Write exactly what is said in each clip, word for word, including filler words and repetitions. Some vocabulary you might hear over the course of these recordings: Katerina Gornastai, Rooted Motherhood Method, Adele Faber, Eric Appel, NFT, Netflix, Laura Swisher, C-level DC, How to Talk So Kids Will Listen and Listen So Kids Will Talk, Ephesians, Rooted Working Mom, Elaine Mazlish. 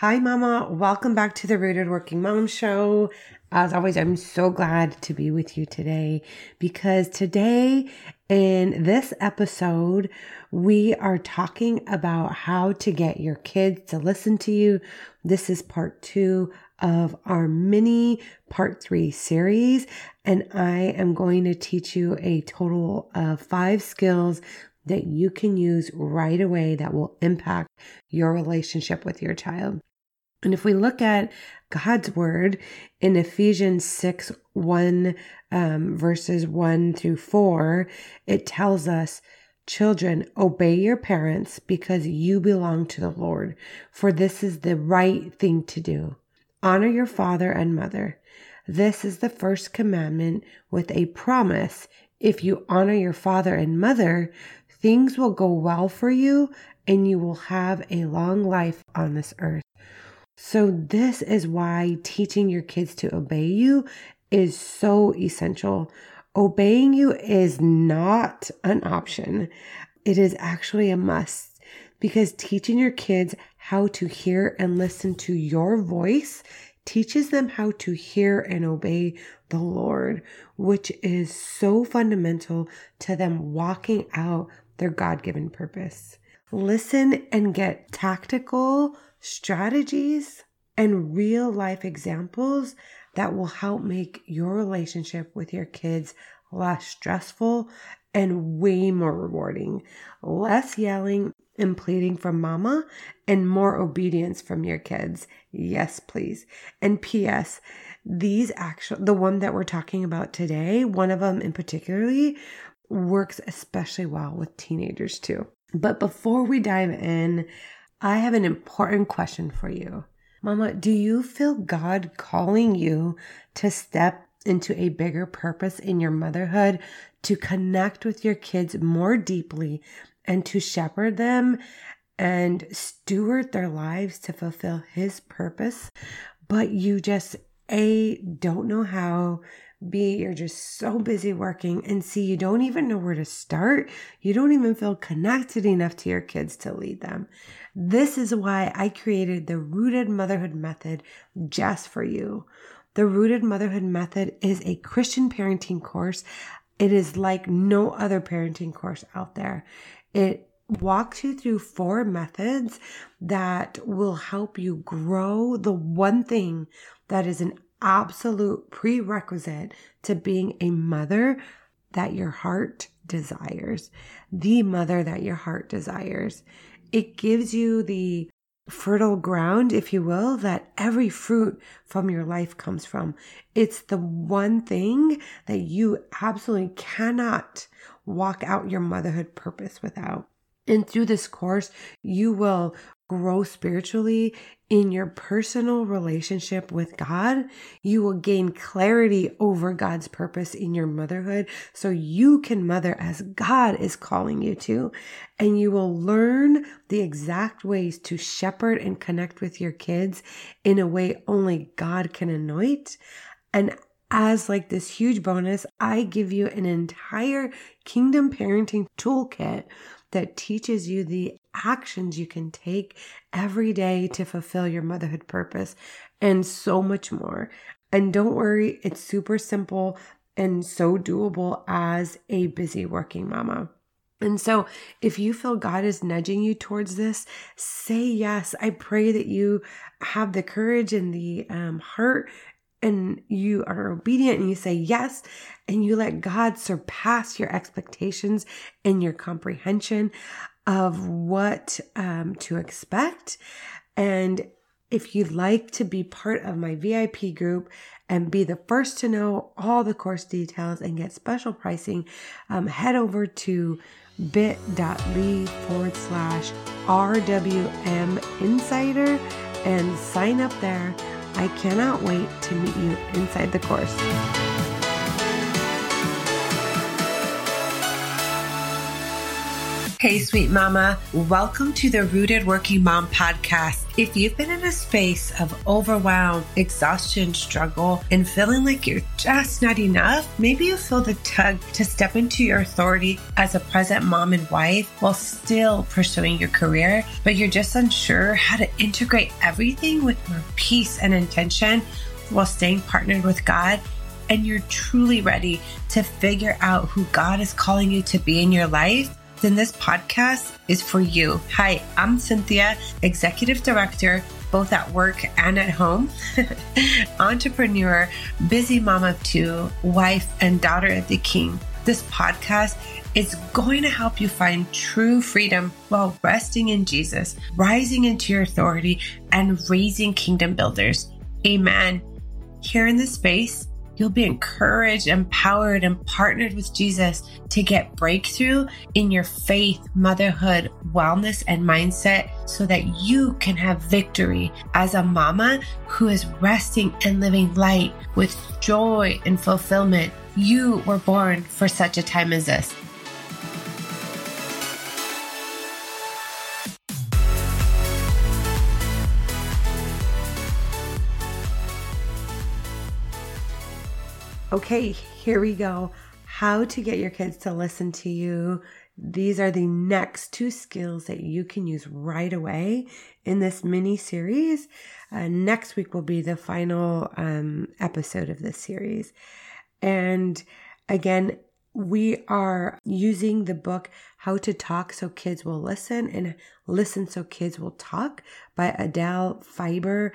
Hi, Mama. Welcome back to the Rooted Working Mom Show. As always, I'm so glad to be with you today because today in this episode, we are talking about how to get your kids to listen to you. This is part two of our mini part three series, and I am going to teach you a total of five skills that you can use right away that will impact your relationship with your child. And if we look at God's word in Ephesians six, one, um, verses one through four, it tells us, "Children, obey your parents because you belong to the Lord, for this is the right thing to do. Honor your father and mother. This is the first commandment with a promise. If you honor your father and mother, things will go well for you and you will have a long life on this earth." So this is why teaching your kids to obey you is so essential. Obeying you is not an option. It is actually a must, because teaching your kids how to hear and listen to your voice teaches them how to hear and obey the Lord, which is so fundamental to them walking out their God-given purpose. Listen and get tactical strategies and real life examples that will help make your relationship with your kids less stressful and way more rewarding. Less yelling and pleading from mama and more obedience from your kids. Yes, please. And P S, these actual, the one that we're talking about today, one of them in particularly, works especially well with teenagers too. But before we dive in, I have an important question for you. Mama, do you feel God calling you to step into a bigger purpose in your motherhood, to connect with your kids more deeply and to shepherd them and steward their lives to fulfill His purpose? But you just, A, don't know how, B, you're just so busy working, and C, you don't even know where to start. You don't even feel connected enough to your kids to lead them. This is why I created the Rooted Motherhood Method just for you. The Rooted Motherhood Method is a Christian parenting course. It is like no other parenting course out there. It walks you through four methods that will help you grow the one thing that is an absolute prerequisite to being a mother that your heart desires, the mother that your heart desires. It gives you the fertile ground, if you will, that every fruit from your life comes from. It's the one thing that you absolutely cannot walk out your motherhood purpose without. And through this course, you will grow spiritually in your personal relationship with God. You will gain clarity over God's purpose in your motherhood so you can mother as God is calling you to. And you will learn the exact ways to shepherd and connect with your kids in a way only God can anoint. And as like this huge bonus, I give you an entire Kingdom Parenting Toolkit that teaches you the actions you can take every day to fulfill your motherhood purpose and so much more. And don't worry, it's super simple and so doable as a busy working mama. And so if you feel God is nudging you towards this, say yes. I pray that you have the courage and the um, heart, and you are obedient and you say yes, and you let God surpass your expectations and your comprehension of what um, to expect. And if you'd like to be part of my V I P group and be the first to know all the course details and get special pricing, um, head over to bit.ly forward slash RWM Insider and sign up there. I cannot wait to meet you inside the course. Hey, sweet mama. Welcome to the Rooted Working Mom podcast. If you've been in a space of overwhelm, exhaustion, struggle, and feeling like you're just not enough, maybe you feel the tug to step into your authority as a present mom and wife while still pursuing your career, but you're just unsure how to integrate everything with more peace and intention while staying partnered with God, and you're truly ready to figure out who God is calling you to be in your life, then this podcast is for you. Hi, I'm Cynthia, Executive Director, both at work and at home, entrepreneur, busy mom of two, wife and daughter of the King. This podcast is going to help you find true freedom while resting in Jesus, rising into your authority, and raising kingdom builders. Amen. Here in this space, you'll be encouraged, empowered, and partnered with Jesus to get breakthrough in your faith, motherhood, wellness, and mindset so that you can have victory as a mama who is resting and living light with joy and fulfillment. You were born for such a time as this. Okay, here we go. How to get your kids to listen to you. These are the next two skills that you can use right away in this mini series. Uh, next week will be the final um, episode of this series. And again, we are using the book, How to Talk So Kids Will Listen and Listen So Kids Will Talk by Adele Faber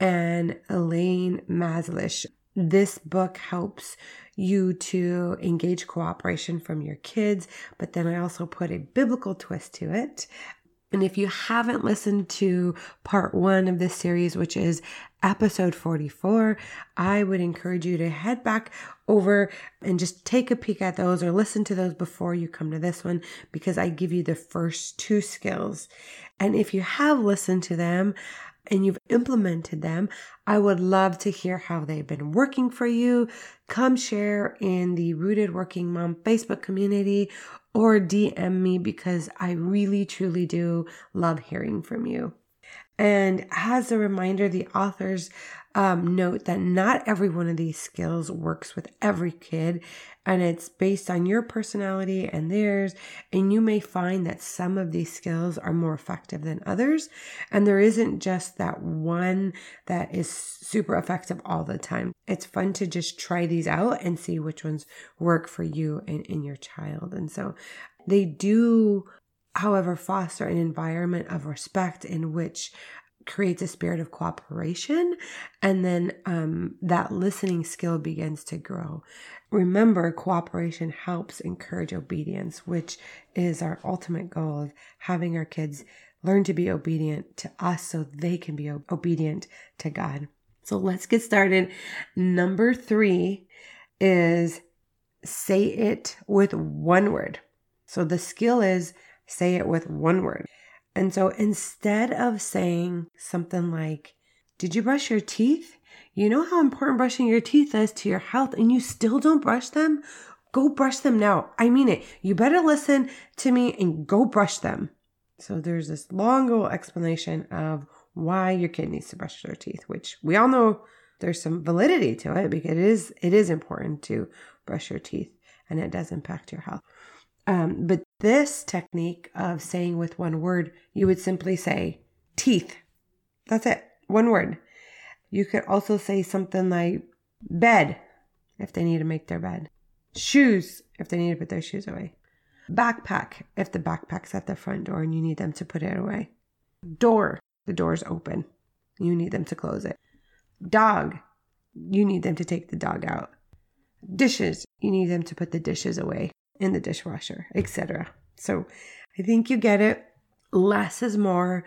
and Elaine Mazlish. This book helps you to engage cooperation from your kids, but then I also put a biblical twist to it. And if you haven't listened to part one of this series, which is episode forty-four, I would encourage you to head back over and just take a peek at those or listen to those before you come to this one, because I give you the first two skills. And if you have listened to them, and you've implemented them, I would love to hear how they've been working for you. Come share in the Rooted Working Mom Facebook community or D M me, because I really, truly do love hearing from you. And as a reminder, the authors um, note that not every one of these skills works with every kid, and it's based on your personality and theirs, and you may find that some of these skills are more effective than others, and there isn't just that one that is super effective all the time. It's fun to just try these out and see which ones work for you and in your child, and so they do... However, foster an environment of respect in which creates a spirit of cooperation, and then um, that listening skill begins to grow. Remember, cooperation helps encourage obedience, which is our ultimate goal of having our kids learn to be obedient to us so they can be obedient to God. So let's get started. Number three is say it with one word. So the skill is say it with one word. And so instead of saying something like, did you brush your teeth? You know how important brushing your teeth is to your health, and you still don't brush them? Go brush them now. I mean it. You better listen to me and go brush them. So there's this long old explanation of why your kid needs to brush their teeth, which we all know there's some validity to it, because it is, it is important to brush your teeth, and it does impact your health. Um, but this technique of saying with one word, you would simply say teeth. That's it. One word. You could also say something like bed if they need to make their bed. Shoes if they need to put their shoes away. Backpack if the backpack's at the front door and you need them to put it away. Door. The door's open. You need them to close it. Dog. You need them to take the dog out. Dishes. You need them to put the dishes away in the dishwasher, et cetera. So I think you get it. Less is more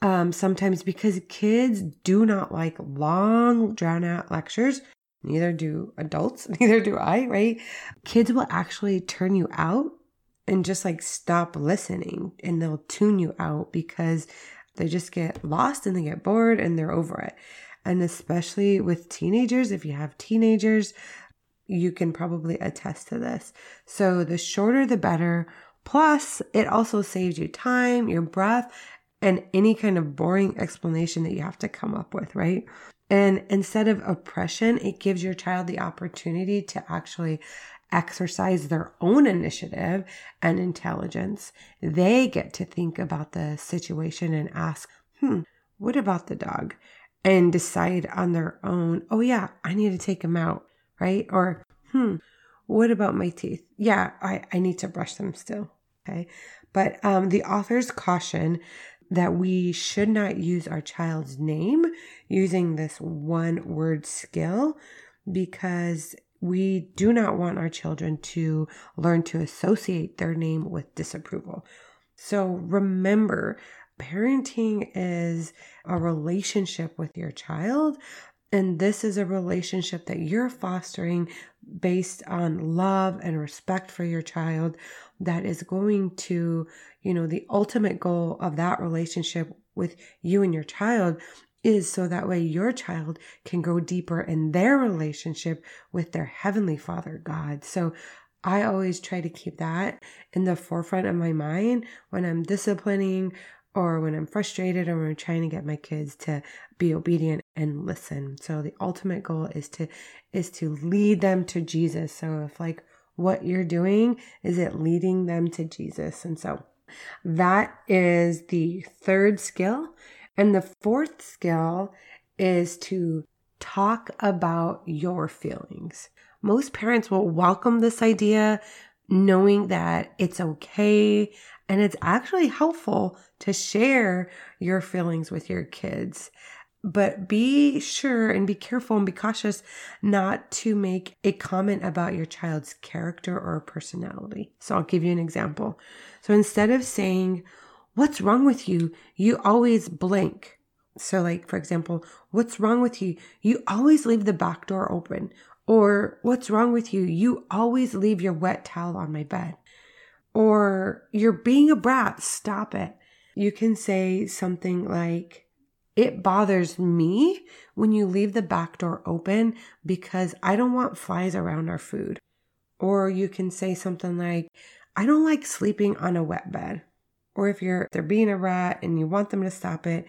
um, sometimes, because kids do not like long, drawn-out lectures. Neither do adults. Neither do I, right? Kids will actually turn you out and just like stop listening, and they'll tune you out because they just get lost and they get bored and they're over it. And especially with teenagers, if you have teenagers, you can probably attest to this. So the shorter, the better. Plus, it also saves you time, your breath, and any kind of boring explanation that you have to come up with, right? And instead of oppression, it gives your child the opportunity to actually exercise their own initiative and intelligence. They get to think about the situation and ask, hmm, what about the dog? And decide on their own, oh yeah, I need to take him out, right? Or, hmm, what about my teeth? Yeah, I, I need to brush them still, okay? But um, the authors caution that we should not use our child's name using this one word skill, because we do not want our children to learn to associate their name with disapproval. So remember, parenting is a relationship with your child, and this is a relationship that you're fostering based on love and respect for your child that is going to, you know, the ultimate goal of that relationship with you and your child is so that way your child can grow deeper in their relationship with their Heavenly Father, God. So I always try to keep that in the forefront of my mind when I'm disciplining or when I'm frustrated or when I'm trying to get my kids to be obedient and listen. So the ultimate goal is to is to lead them to Jesus. So if like what you're doing, is it leading them to Jesus? And so that is the third skill. And the fourth skill is to talk about your feelings. Most parents will welcome this idea, knowing that it's okay and it's actually helpful to share your feelings with your kids. But be sure and be careful and be cautious not to make a comment about your child's character or personality. So I'll give you an example. So instead of saying, what's wrong with you? You always blank. So like, for example, what's wrong with you? You always leave the back door open. Or what's wrong with you? You always leave your wet towel on my bed. Or you're being a brat. Stop it. You can say something like, it bothers me when you leave the back door open because I don't want flies around our food. Or you can say something like, I don't like sleeping on a wet bed. Or if you're they're being a rat and you want them to stop it,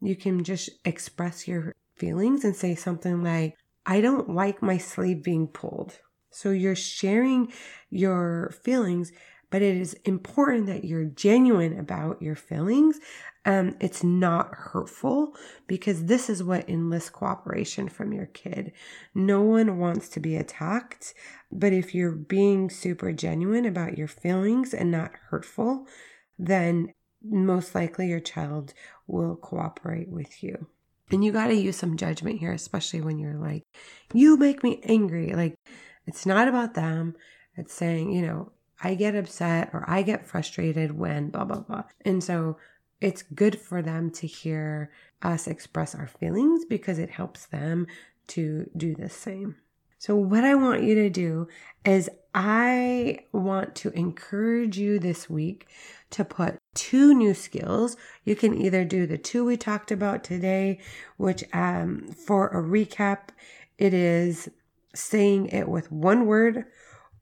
you can just express your feelings and say something like, I don't like my sleeve being pulled. So you're sharing your feelings, but it is important that you're genuine about your feelings. Um, it's not hurtful, because this is what enlists cooperation from your kid. No one wants to be attacked, but if you're being super genuine about your feelings and not hurtful, then most likely your child will cooperate with you. And you got to use some judgment here, especially when you're like, you make me angry. Like, it's not about them. It's saying, you know, I get upset or I get frustrated when blah, blah, blah. And so it's good for them to hear us express our feelings, because it helps them to do the same. So what I want you to do is I want to encourage you this week to put two new skills. You can either do the two we talked about today, which um, for a recap, it is saying it with one word,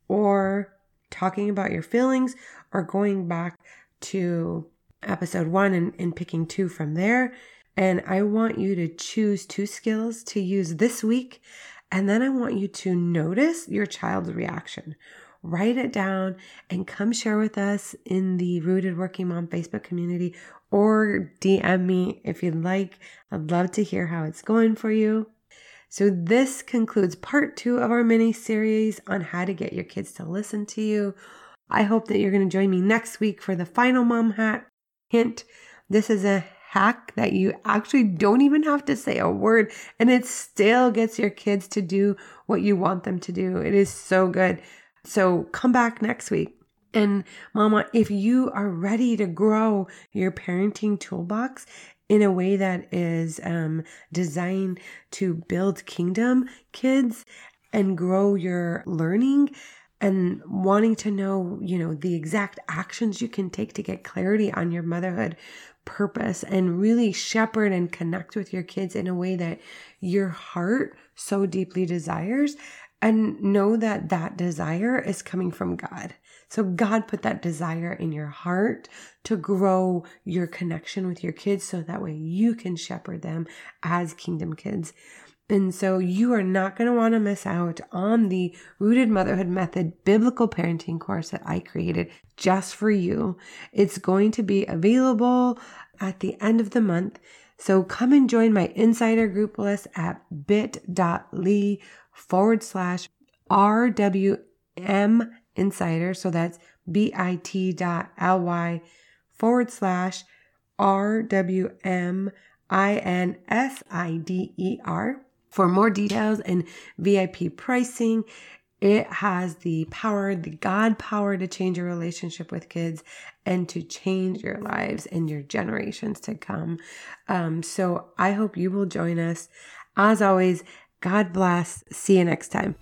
or talking about your feelings, or going back to episode one and, and picking two from there. And I want you to choose two skills to use this week. And then I want you to notice your child's reaction. Write it down and come share with us in the Rooted Working Mom Facebook community, or D M me if you'd like. I'd love to hear how it's going for you. So this concludes part two of our mini series on how to get your kids to listen to you. I hope that you're going to join me next week for the final mom hack. Hint, this is a hack that you actually don't even have to say a word, and it still gets your kids to do what you want them to do. It is so good. So come back next week. And mama, if you are ready to grow your parenting toolbox in a way that is um, designed to build kingdom kids and grow your learning, and wanting to know, you know, the exact actions you can take to get clarity on your motherhood purpose and really shepherd and connect with your kids in a way that your heart so deeply desires, and know that that desire is coming from God. So God put that desire in your heart to grow your connection with your kids so that way you can shepherd them as kingdom kids. And so you are not going to want to miss out on the Rooted Motherhood Method biblical parenting course that I created just for you. It's going to be available at the end of the month. So come and join my insider group list at bit.ly forward slash RWM insider. So that's bit.ly forward slash RWM I N S I D E R. For more details and V I P pricing, it has the power, the God power to change your relationship with kids and to change your lives and your generations to come. Um, so I hope you will join us. As always, God bless. See you next time.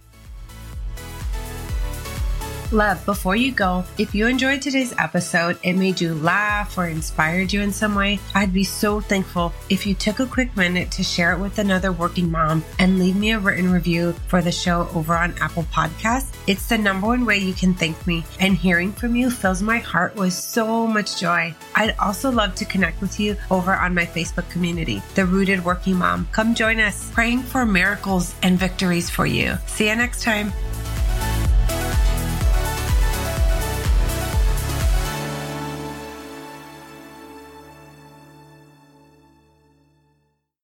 Love, before you go, if you enjoyed today's episode, it made you laugh or inspired you in some way, I'd be so thankful if you took a quick minute to share it with another working mom and leave me a written review for the show over on Apple Podcasts. It's the number one way you can thank me, and hearing from you fills my heart with so much joy. I'd also love to connect with you over on my Facebook community, The Rooted Working Mom. Come join us, praying for miracles and victories for you. See you next time.